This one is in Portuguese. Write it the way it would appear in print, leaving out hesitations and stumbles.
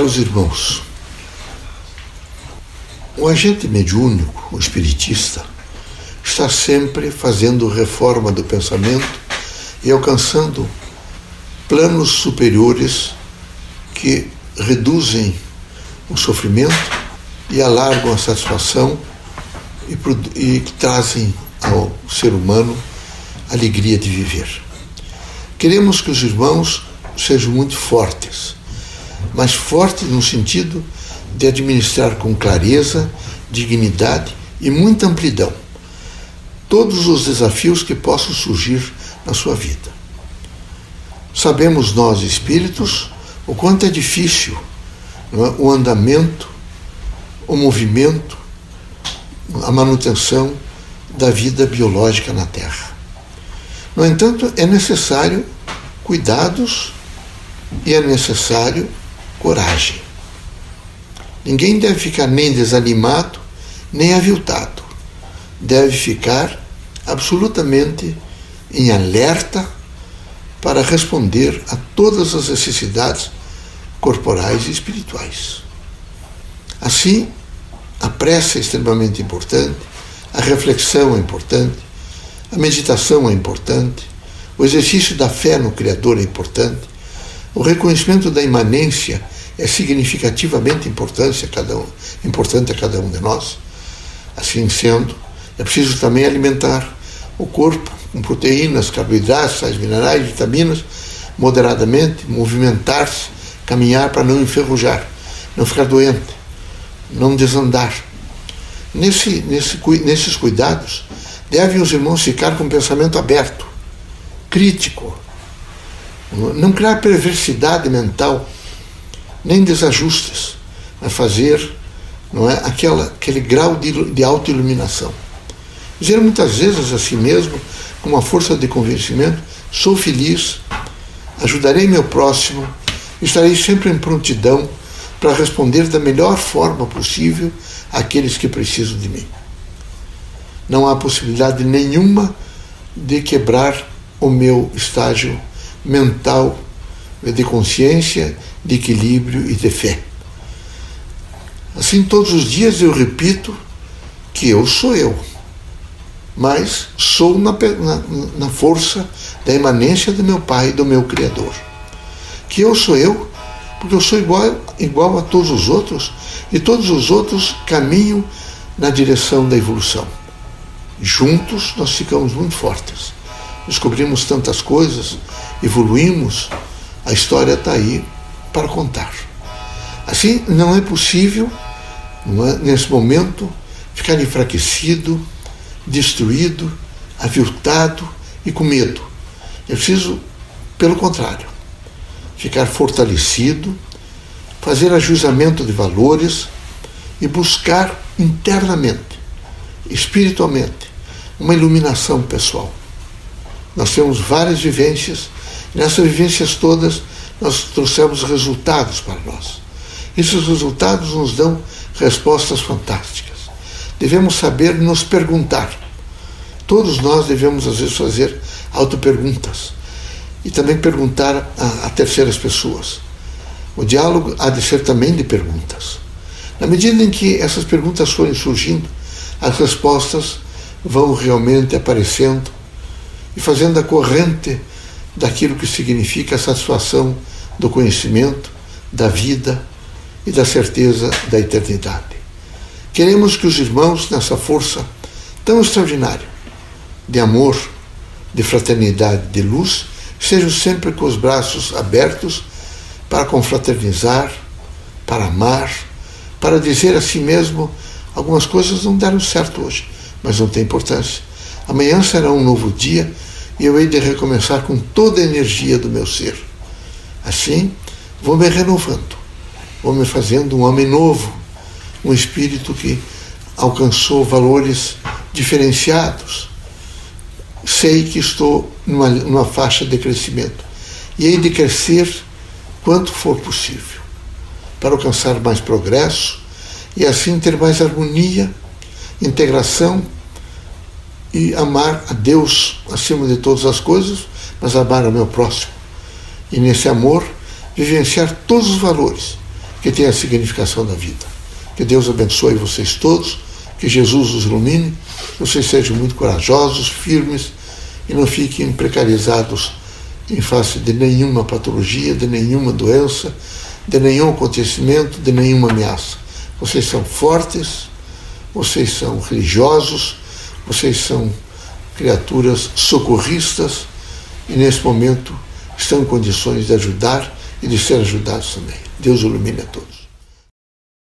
Caros irmãos, o agente mediúnico, o espiritista, está sempre fazendo reforma do pensamento e alcançando planos superiores que reduzem o sofrimento e alargam a satisfação e trazem ao ser humano a alegria de viver. Queremos que os irmãos sejam muito fortes, mas fortes no sentido de administrar com clareza, dignidade e muita amplidão todos os desafios que possam surgir na sua vida. Sabemos nós, espíritos, o quanto é difícil, não é, o andamento, o movimento, a manutenção da vida biológica na Terra. No entanto, é necessário cuidados e é necessário coragem. Ninguém deve ficar nem desanimado, nem aviltado. Deve ficar absolutamente em alerta para responder a todas as necessidades corporais e espirituais. Assim, a prece é extremamente importante, a reflexão é importante, a meditação é importante, o exercício da fé no Criador é importante, o reconhecimento da imanência é significativamente importante a cada um de nós. Assim sendo, é preciso também alimentar o corpo com proteínas, carboidratos, sais minerais, vitaminas, moderadamente, movimentar-se, caminhar para não enferrujar, não ficar doente, não desandar. Nesses cuidados, devem os irmãos ficar com o pensamento aberto, crítico, não criar perversidade mental, nem desajustes, mas fazer, não é, aquele grau de autoiluminação. Dizer muitas vezes a si mesmo, com uma força de convencimento: sou feliz, ajudarei meu próximo, estarei sempre em prontidão para responder da melhor forma possível àqueles que precisam de mim. Não há possibilidade nenhuma de quebrar o meu estágio mental de consciência, de equilíbrio e de fé. Assim, todos os dias eu repito que eu sou eu, mas sou na força da imanência do meu Pai, do meu Criador. Que eu sou eu, porque eu sou igual a todos os outros, e todos os outros caminham na direção da evolução. Juntos nós ficamos muito fortes, descobrimos tantas coisas, evoluímos, a história está aí para contar. Assim, não é possível, nesse momento, ficar enfraquecido, destruído, aviltado e com medo. É preciso, pelo contrário, ficar fortalecido, fazer ajuizamento de valores e buscar internamente, espiritualmente, uma iluminação pessoal. Nós temos várias vivências, e nessas vivências todas nós trouxemos resultados para nós. Esses resultados nos dão respostas fantásticas. Devemos saber nos perguntar. Todos nós devemos, às vezes, fazer autoperguntas e também perguntar a terceiras pessoas. O diálogo há de ser também de perguntas. Na medida em que essas perguntas forem surgindo, as respostas vão realmente aparecendo e fazendo a corrente daquilo que significa a satisfação do conhecimento, da vida e da certeza da eternidade. Queremos que os irmãos, nessa força tão extraordinária de amor, de fraternidade, de luz, sejam sempre com os braços abertos para confraternizar, para amar, para dizer a si mesmo: algumas coisas não deram certo hoje, mas não tem importância. Amanhã será um novo dia e eu hei de recomeçar com toda a energia do meu ser. Assim, vou me renovando, vou me fazendo um homem novo, um espírito que alcançou valores diferenciados. Sei que estou numa faixa de crescimento e hei de crescer quanto for possível para alcançar mais progresso e assim ter mais harmonia, integração e amar a Deus acima de todas as coisas, mas amar ao meu próximo. E nesse amor, vivenciar todos os valores que tem a significação da vida. Que Deus abençoe vocês todos, que Jesus os ilumine, que vocês sejam muito corajosos, firmes e não fiquem precarizados em face de nenhuma patologia, de nenhuma doença, de nenhum acontecimento, de nenhuma ameaça. Vocês são fortes, vocês são religiosos, vocês são criaturas socorristas e nesse momento estão em condições de ajudar e de ser ajudados também. Deus ilumine a todos.